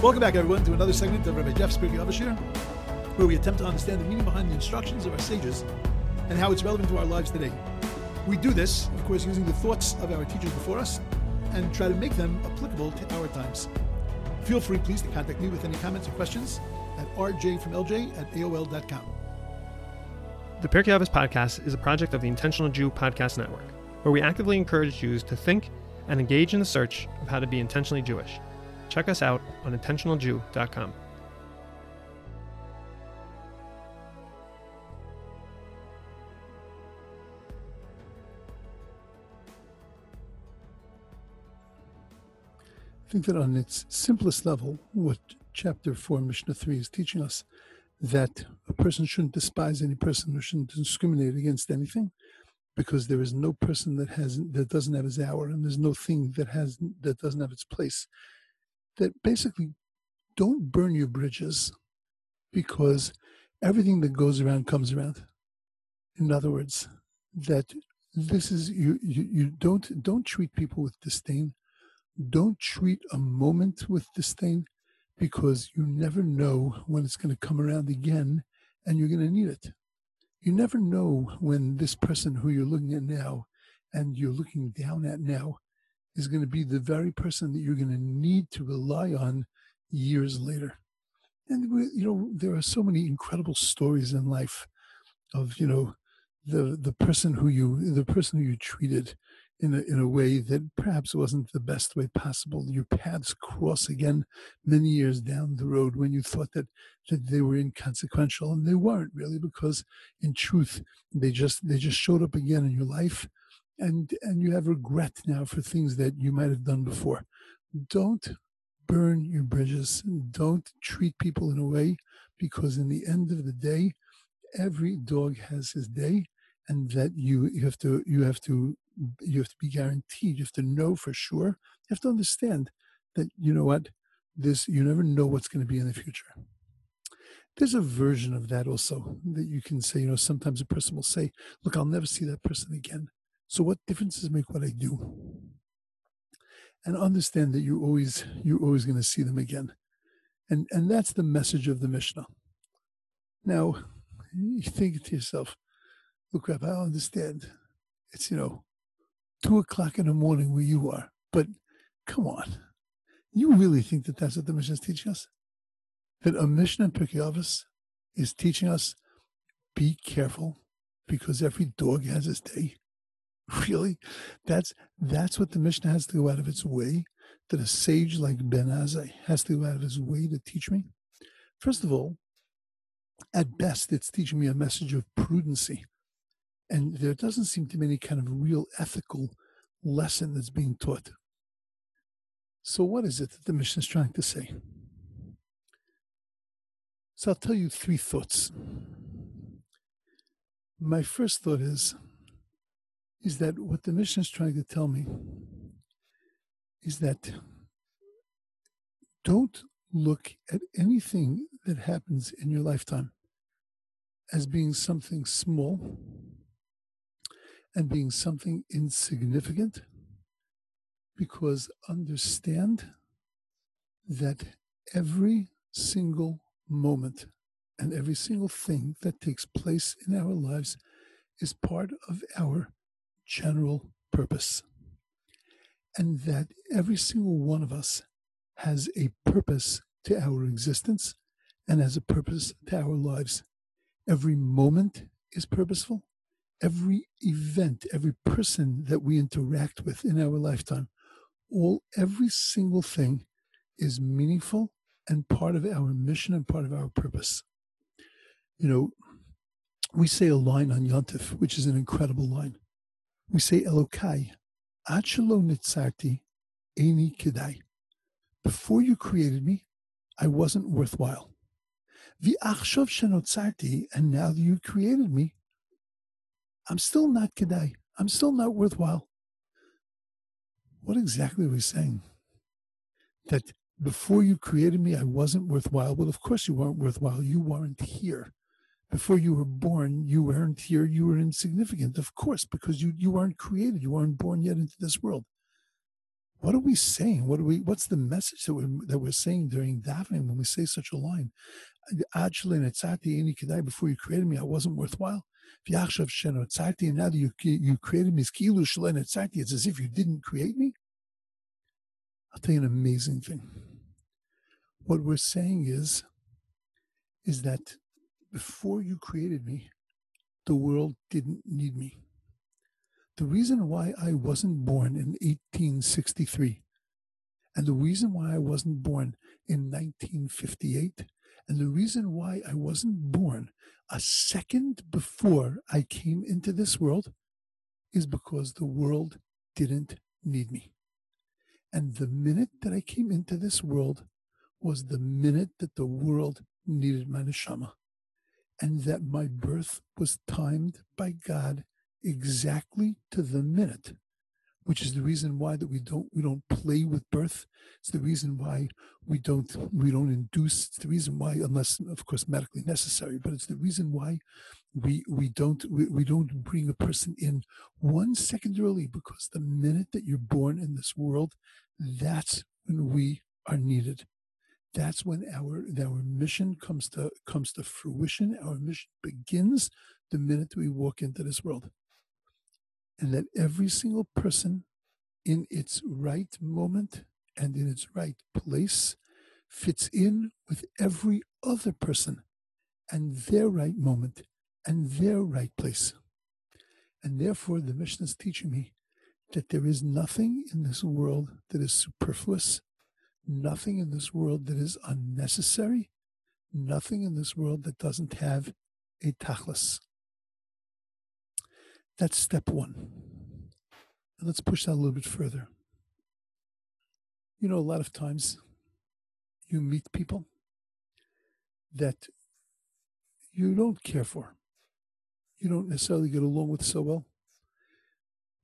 Welcome back, everyone, to another segment of Rabbi Jeff's Pirkei Avashir, where we attempt to understand the meaning behind the instructions of our sages and how it's relevant to our lives today. We do this, of course, using the thoughts of our teachers before us and try to make them applicable to our times. Feel free, please, to contact me with any comments or questions at rjfromlj@aol.com. The Pirkei Avos podcast is a project of the Intentional Jew Podcast Network, where we actively encourage Jews to think and engage in the search of how to be intentionally Jewish. Check us out on intentionaljew.com. I think that on its simplest level, what chapter 4, Mishnah 3 is teaching us, that a person shouldn't despise any person, who shouldn't discriminate against anything, because there is no person that doesn't have his hour, and there's no thing that doesn't have its place. That basically, don't burn your bridges, because everything that goes around comes around. In other words, that this is you don't treat people with disdain. Don't treat a moment with disdain, because you never know when it's going to come around again and you're going to need it. You never know when this person who you're looking at now and you're looking down at now is going to be the very person that you're going to need to rely on years later. And, there are so many incredible stories in life of, the person who you treated in a way that perhaps wasn't the best way possible. Your paths cross again many years down the road when you thought that they were inconsequential, and they weren't really, because in truth, they just showed up again in your life. And you have regret now for things that you might have done before. Don't burn your bridges. Don't treat people in a way, because in the end of the day, every dog has his day, and that you have to be guaranteed. You have to know for sure. You have to understand that you never know what's going to be in the future. There's a version of that also that you can say. Sometimes a person will say, "Look, I'll never see that person again. So what difference does it make what I do?" And understand that you're always going to see them again. And that's the message of the Mishnah. Now, you think to yourself, "Look, Rabbi, I understand. It's, 2:00 in the morning where you are. But come on. You really think that that's what the Mishnah is teaching us? That a Mishnah in Pirkei Avos is teaching us, be careful, because every dog has his day? Really? That's what the Mishnah has to go out of its way, that a sage like Ben Azai has to go out of his way to teach me? First of all, at best, it's teaching me a message of prudency. And there doesn't seem to be any kind of real ethical lesson that's being taught. So what is it that the Mishnah is trying to say? So I'll tell you three thoughts. My first thought is that what the Mishnah is trying to tell me is that don't look at anything that happens in your lifetime as being something small and being something insignificant, because understand that every single moment and every single thing that takes place in our lives is part of our general purpose, and that every single one of us has a purpose to our existence and has a purpose to our lives. Every moment is purposeful. Every event, every person that we interact with in our lifetime, every single thing is meaningful and part of our mission and part of our purpose. We say a line on Yontif, which is an incredible line. We say, "Elokai Netzarti Eini Kedai." Before you created me, I wasn't worthwhile. V'achshav shenotzarti, and now that you created me, I'm still not Kedai. I'm still not worthwhile. What exactly are we saying? That before you created me, I wasn't worthwhile. Well, of course you weren't worthwhile. You weren't here. Before you were born, you weren't here, you were insignificant, of course, because you weren't created, you weren't born yet into this world. what are we saying? What's the message that we're saying during davening when we say such a line? Ashrei Netzarti Ini Kedai, before you created me, I wasn't worthwhile. V'yachshav Sheno Netzarti, and now that you created me, it's as if you didn't create me. I'll tell you an amazing thing. What we're saying is that before you created me, the world didn't need me. The reason why I wasn't born in 1863, and the reason why I wasn't born in 1958, and the reason why I wasn't born a second before I came into this world is because the world didn't need me. And the minute that I came into this world was the minute that the world needed my neshama, and that my birth was timed by God exactly to the minute, which is the reason why that we don't play with birth. It's the reason why we don't induce. It's the reason why, unless of course medically necessary, but it's the reason why we don't bring a person in 1 second early, because the minute that you're born in this world, that's when we are needed. That's when our mission comes to fruition. Our mission begins the minute we walk into this world. And that every single person in its right moment and in its right place fits in with every other person and their right moment and their right place. And therefore, the mission is teaching me that there is nothing in this world that is superfluous, nothing in this world that is unnecessary, nothing in this world that doesn't have a tachlas. That's step one. And let's push that a little bit further. You know, a lot of times you meet people that you don't care for, you don't necessarily get along with so well.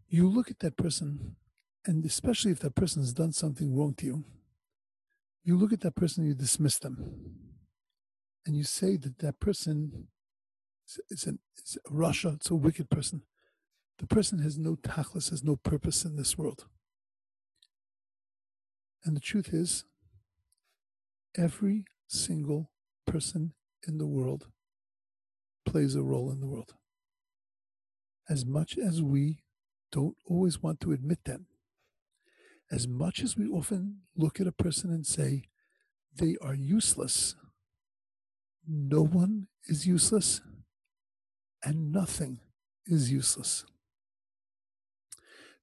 You look at that person, and especially if that person has done something wrong to you, you look at that person and you dismiss them. And you say that that person is Russia, it's a wicked person. The person has no tachlis, has no purpose in this world. And the truth is, every single person in the world plays a role in the world. As much as we don't always want to admit that, as much as we often look at a person and say, they are useless, no one is useless, and nothing is useless.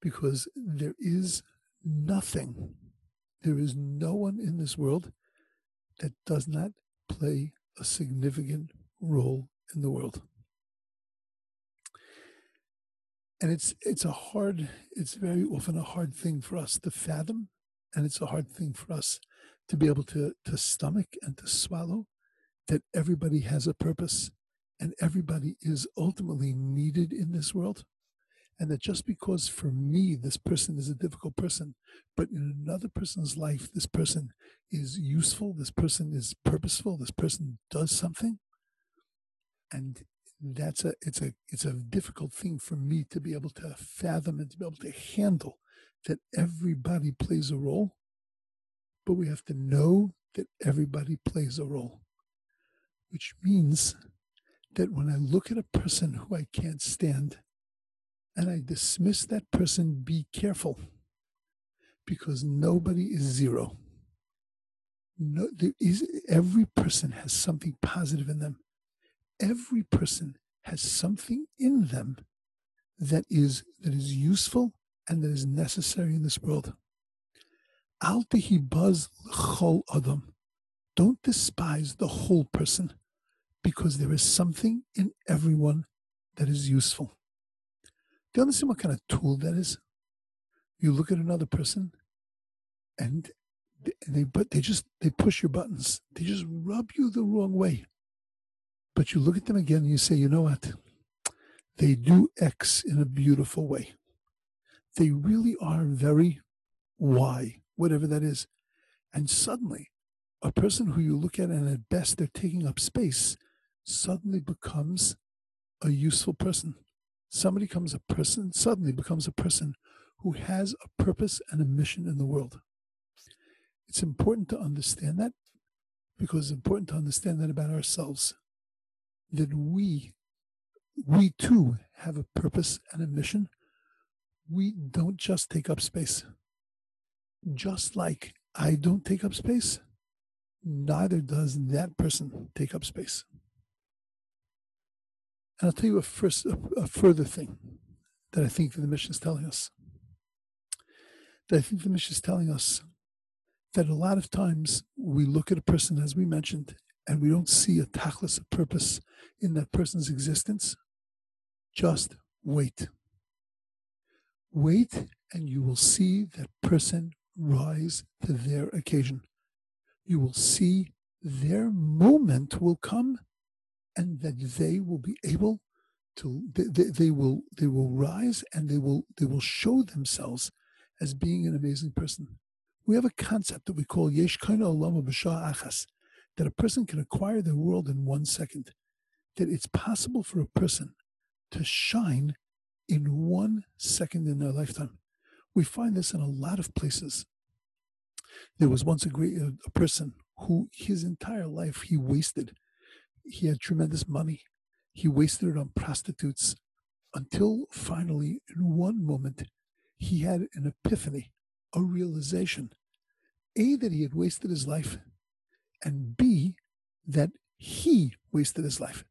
Because there is nothing, there is no one in this world that does not play a significant role in the world. And it's very often a hard thing for us to fathom, and it's a hard thing for us to be able to stomach and to swallow, that everybody has a purpose and everybody is ultimately needed in this world. And that just because for me this person is a difficult person, but in another person's life this person is useful, this person is purposeful, this person does something, and it's a difficult thing for me to be able to fathom and to be able to handle, that everybody plays a role. But we have to know that everybody plays a role, which means that when I look at a person who I can't stand and I dismiss that person, be careful, because nobody is zero. No, every person has something positive in them. Every person has something in them that is useful and that is necessary in this world. Al tihbaz lechol adam. Don't despise the whole person, because there is something in everyone that is useful. Do you understand what kind of tool that is? You look at another person, and they push your buttons. They just rub you the wrong way. But you look at them again and you say, you know what? They do X in a beautiful way. They really are very Y, whatever that is. And suddenly, a person who you look at and at best they're taking up space suddenly becomes a useful person. Somebody becomes a person who has a purpose and a mission in the world. It's important to understand that, because it's important to understand that about ourselves, that we too have a purpose and a mission. We don't just take up space. Just like I don't take up space, neither does that person take up space. And I'll tell you a further thing that I think the mission is telling us. That I think the mission is telling us that a lot of times we look at a person, as we mentioned, and we don't see a tachlas, a purpose in that person's existence. Just wait. Wait, and you will see that person rise to their occasion. You will see their moment will come, and that they will be able to, they will rise, and they will show themselves as being an amazing person. We have a concept that we call Yesh Kayna Ulamu Bashar Achas, that a person can acquire the world in 1 second, that it's possible for a person to shine in 1 second in their lifetime. We find this in a lot of places. There was once a person who his entire life he wasted. He had tremendous money. He wasted it on prostitutes until finally, in one moment, he had an epiphany, a realization, A, that he had wasted his life, and B, that he wasted his life,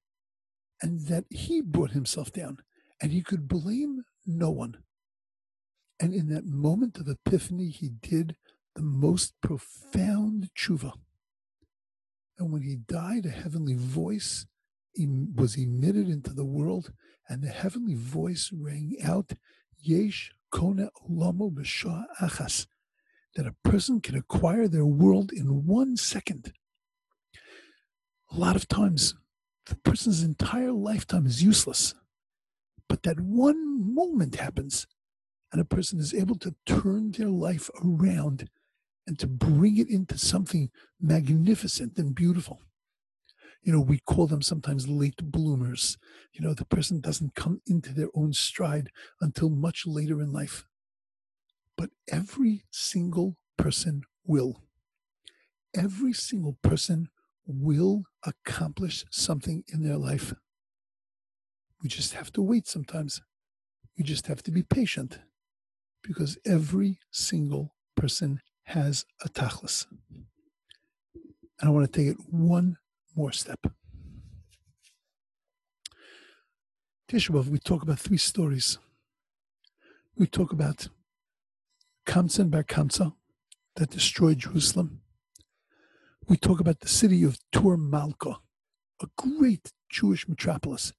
and that he brought himself down, and he could blame no one. And in that moment of epiphany, he did the most profound tshuva. And when he died, a heavenly voice was emitted into the world, and the heavenly voice rang out, Yesh Kayna Ulamu Bashar Achas, that a person can acquire their world in 1 second. A lot of times, the person's entire lifetime is useless, but that one moment happens, and a person is able to turn their life around and to bring it into something magnificent and beautiful. You know, we call them sometimes late bloomers. You know, the person doesn't come into their own stride until much later in life. But every single person will. Every single person will accomplish something in their life. We just have to wait sometimes. We just have to be patient, because every single person has a tachlis. And I want to take it one more step. Tisha B'Av, we talk about 3 stories. We talk about Kamsa and Bar Kamsa that destroyed Jerusalem. We talk about the city of Tur-Malka, a great Jewish metropolis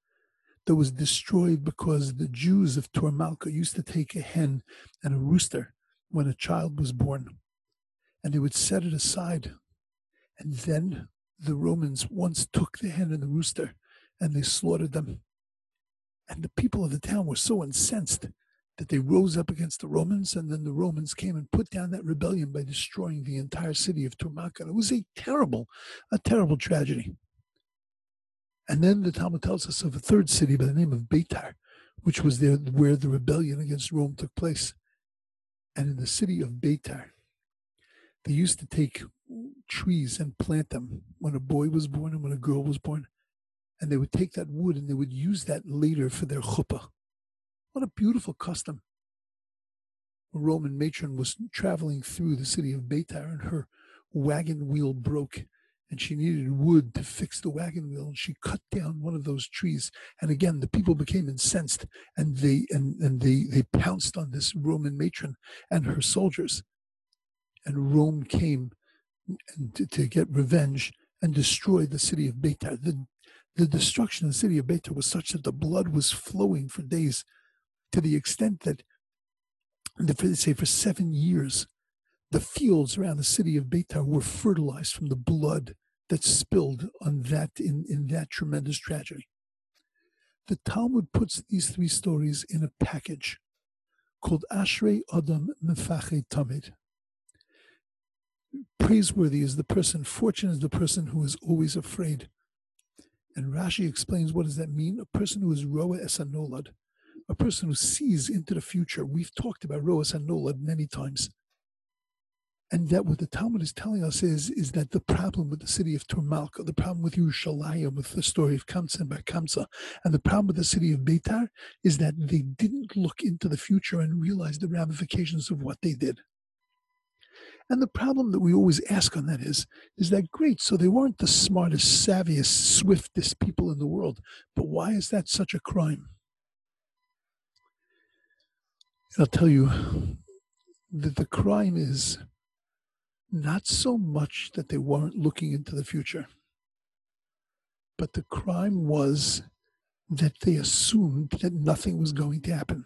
that was destroyed because the Jews of Tur-Malka used to take a hen and a rooster when a child was born, and they would set it aside. And then the Romans once took the hen and the rooster, and they slaughtered them. And the people of the town were so incensed that they rose up against the Romans, and then the Romans came and put down that rebellion by destroying the entire city of Tur-Malka. It was a terrible tragedy. And then the Talmud tells us of a third city by the name of Betar, which was there where the rebellion against Rome took place. And in the city of Betar, they used to take trees and plant them when a boy was born and when a girl was born. And they would take that wood and they would use that later for their chuppah. What a beautiful custom. A Roman matron was traveling through the city of Betar, and her wagon wheel broke, and she needed wood to fix the wagon wheel, and she cut down one of those trees. And again, the people became incensed, and they pounced on this Roman matron and her soldiers. And Rome came to get revenge and destroyed the city of Betar. The destruction of the city of Betar was such that the blood was flowing for days, to the extent that, for 7 years, the fields around the city of Betar were fertilized from the blood that spilled on that in that tremendous tragedy. The Talmud puts these 3 stories in a package called Ashrei Adam Mefachet Tamid. Praiseworthy is the person, fortunate is the person who is always afraid. And Rashi explains, what does that mean? A person who is roa esanolad, a person who sees into the future. We've talked about Roas and Nola many times. And that what the Talmud is telling us is that the problem with the city of Tur-Malka, the problem with Yushalayim, with the story of Kamsa and Bar Kamsa, and the problem with the city of Betar is that they didn't look into the future and realize the ramifications of what they did. And the problem that we always ask on that is that great, so they weren't the smartest, savviest, swiftest people in the world, but why is that such a crime? And I'll tell you that the crime is not so much that they weren't looking into the future, but the crime was that they assumed that nothing was going to happen,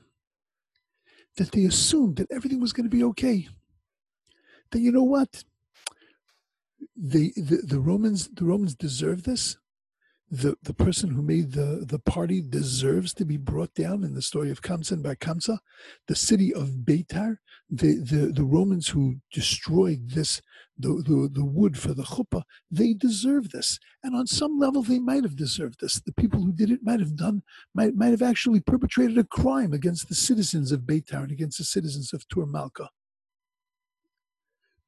that they assumed that everything was going to be okay, that you know what, the Romans deserve this, the person who made the party deserves to be brought down in the story of Kamsa and Bar Kamsa, the city of Betar, the Romans who destroyed this, the wood for the chuppah, they deserve this. And on some level, they might have deserved this. The people who did it might have actually perpetrated a crime against the citizens of Betar and against the citizens of Tur-Malka.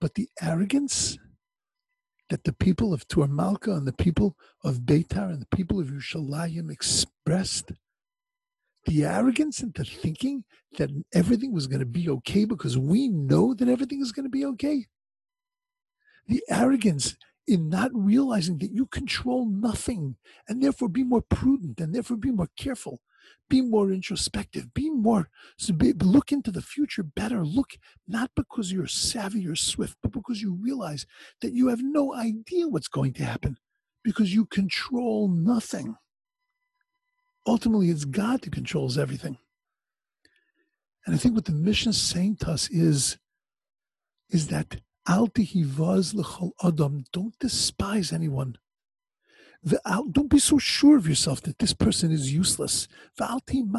But the arrogance that the people of Tur-Malka and the people of Betar and the people of Yushalayim expressed, the arrogance into thinking that everything was going to be okay because we know that everything is going to be okay. The arrogance in not realizing that you control nothing and therefore be more prudent and therefore be more careful, be more introspective, look into the future better. Look, not because you're savvy or swift, but because you realize that you have no idea what's going to happen because you control nothing. Ultimately, it's God who controls everything. And I think what the Mishnah is saying to us is that Al tihbaz lechol adam, don't despise anyone. Don't be so sure of yourself that this person is useless. And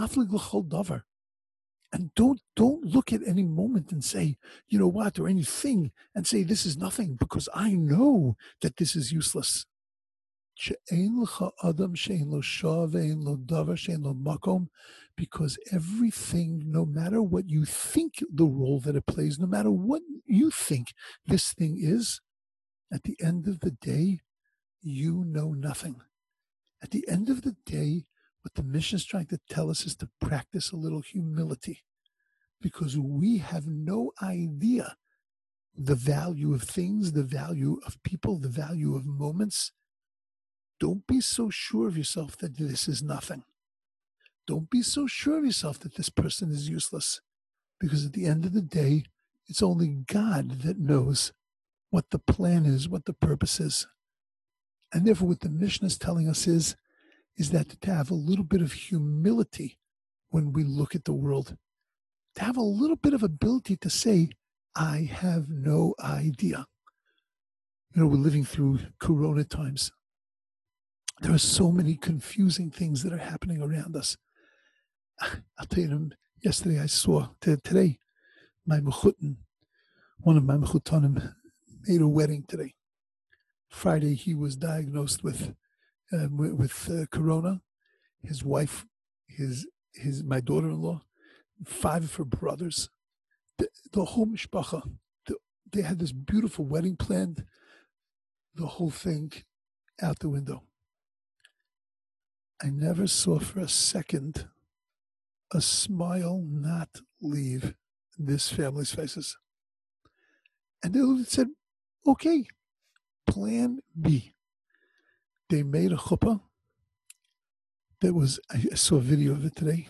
don't look at any moment and say, you know what, or anything, and say this is nothing because I know that this is useless. Because everything, no matter what you think the role that it plays, no matter what you think this thing is, at the end of the day, you know nothing. At the end of the day, what the mission is trying to tell us is to practice a little humility, because we have no idea the value of things, the value of people, the value of moments. Don't be so sure of yourself that this is nothing. Don't be so sure of yourself that this person is useless, because at the end of the day, it's only God that knows what the plan is, what the purpose is. And therefore, what the Mishnah is telling us is that to have a little bit of humility when we look at the world, to have a little bit of ability to say, I have no idea. You know, we're living through Corona times. There are so many confusing things that are happening around us. I'll tell you, yesterday I saw, today, my mechutan, one of my mechutanim, made a wedding today. Friday, he was diagnosed with Corona. His wife, my daughter-in-law, 5 of her brothers, the whole mishpacha. They had this beautiful wedding planned. The whole thing out the window. I never saw for a second a smile not leave this family's faces. And they said, okay. Plan B. They made a chuppah that was, I saw a video of it today,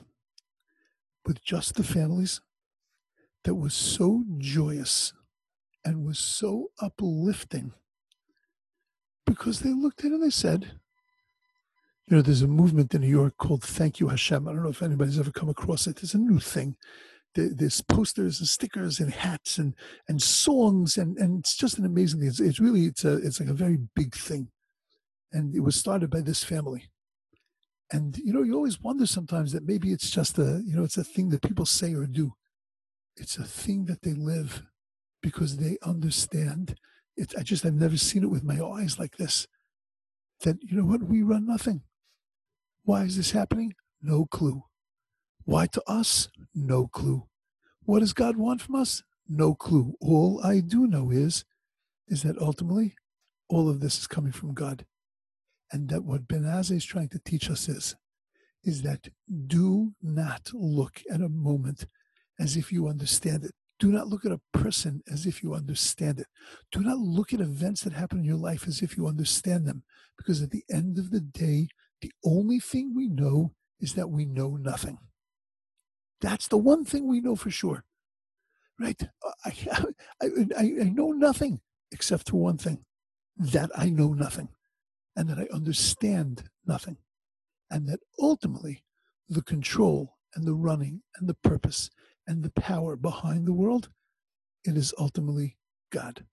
with just the families, that was so joyous and was so uplifting because they looked at it and they said, you know, there's a movement in New York called Thank You Hashem. I don't know if anybody's ever come across it. It's a new thing. There's posters and stickers and hats and songs and it's just an amazing thing. It's like a very big thing, and it was started by this family. And you know, you always wonder sometimes that maybe it's just it's a thing that people say or do. It's a thing that they live because they understand it. I've never seen it with my eyes like this. That you know what, we run nothing. Why is this happening? No clue. Why to us? No clue. What does God want from us? No clue. All I do know is that ultimately all of this is coming from God. And that what Ben Azai is trying to teach us is that do not look at a moment as if you understand it. Do not look at a person as if you understand it. Do not look at events that happen in your life as if you understand them. Because at the end of the day, the only thing we know is that we know nothing. That's the one thing we know for sure, right? I know nothing except for one thing, that I know nothing and that I understand nothing. And that ultimately the control and the running and the purpose and the power behind the world, it is ultimately God.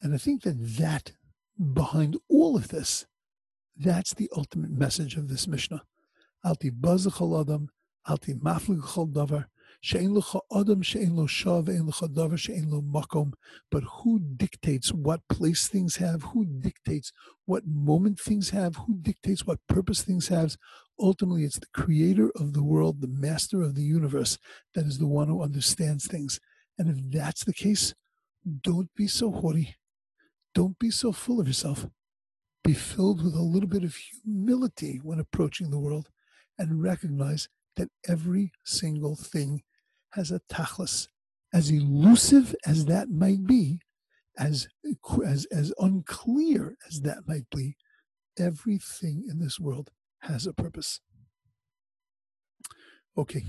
And I think that behind all of this, that's the ultimate message of this Mishnah. Al tihbaz lechol adam, al timaflig lechol davar, she'en lecha adam, she'en lo shav, she'en lecha davar, she'en lo makom. But who dictates what place things have? Who dictates what moment things have? Who dictates what purpose things have? Ultimately, it's the creator of the world, the master of the universe, that is the one who understands things. And if that's the case, don't be so haughty. Don't be so full of yourself. Be filled with a little bit of humility when approaching the world and recognize that every single thing has a tachlas. As elusive as that might be, as unclear as that might be, everything in this world has a purpose. Okay.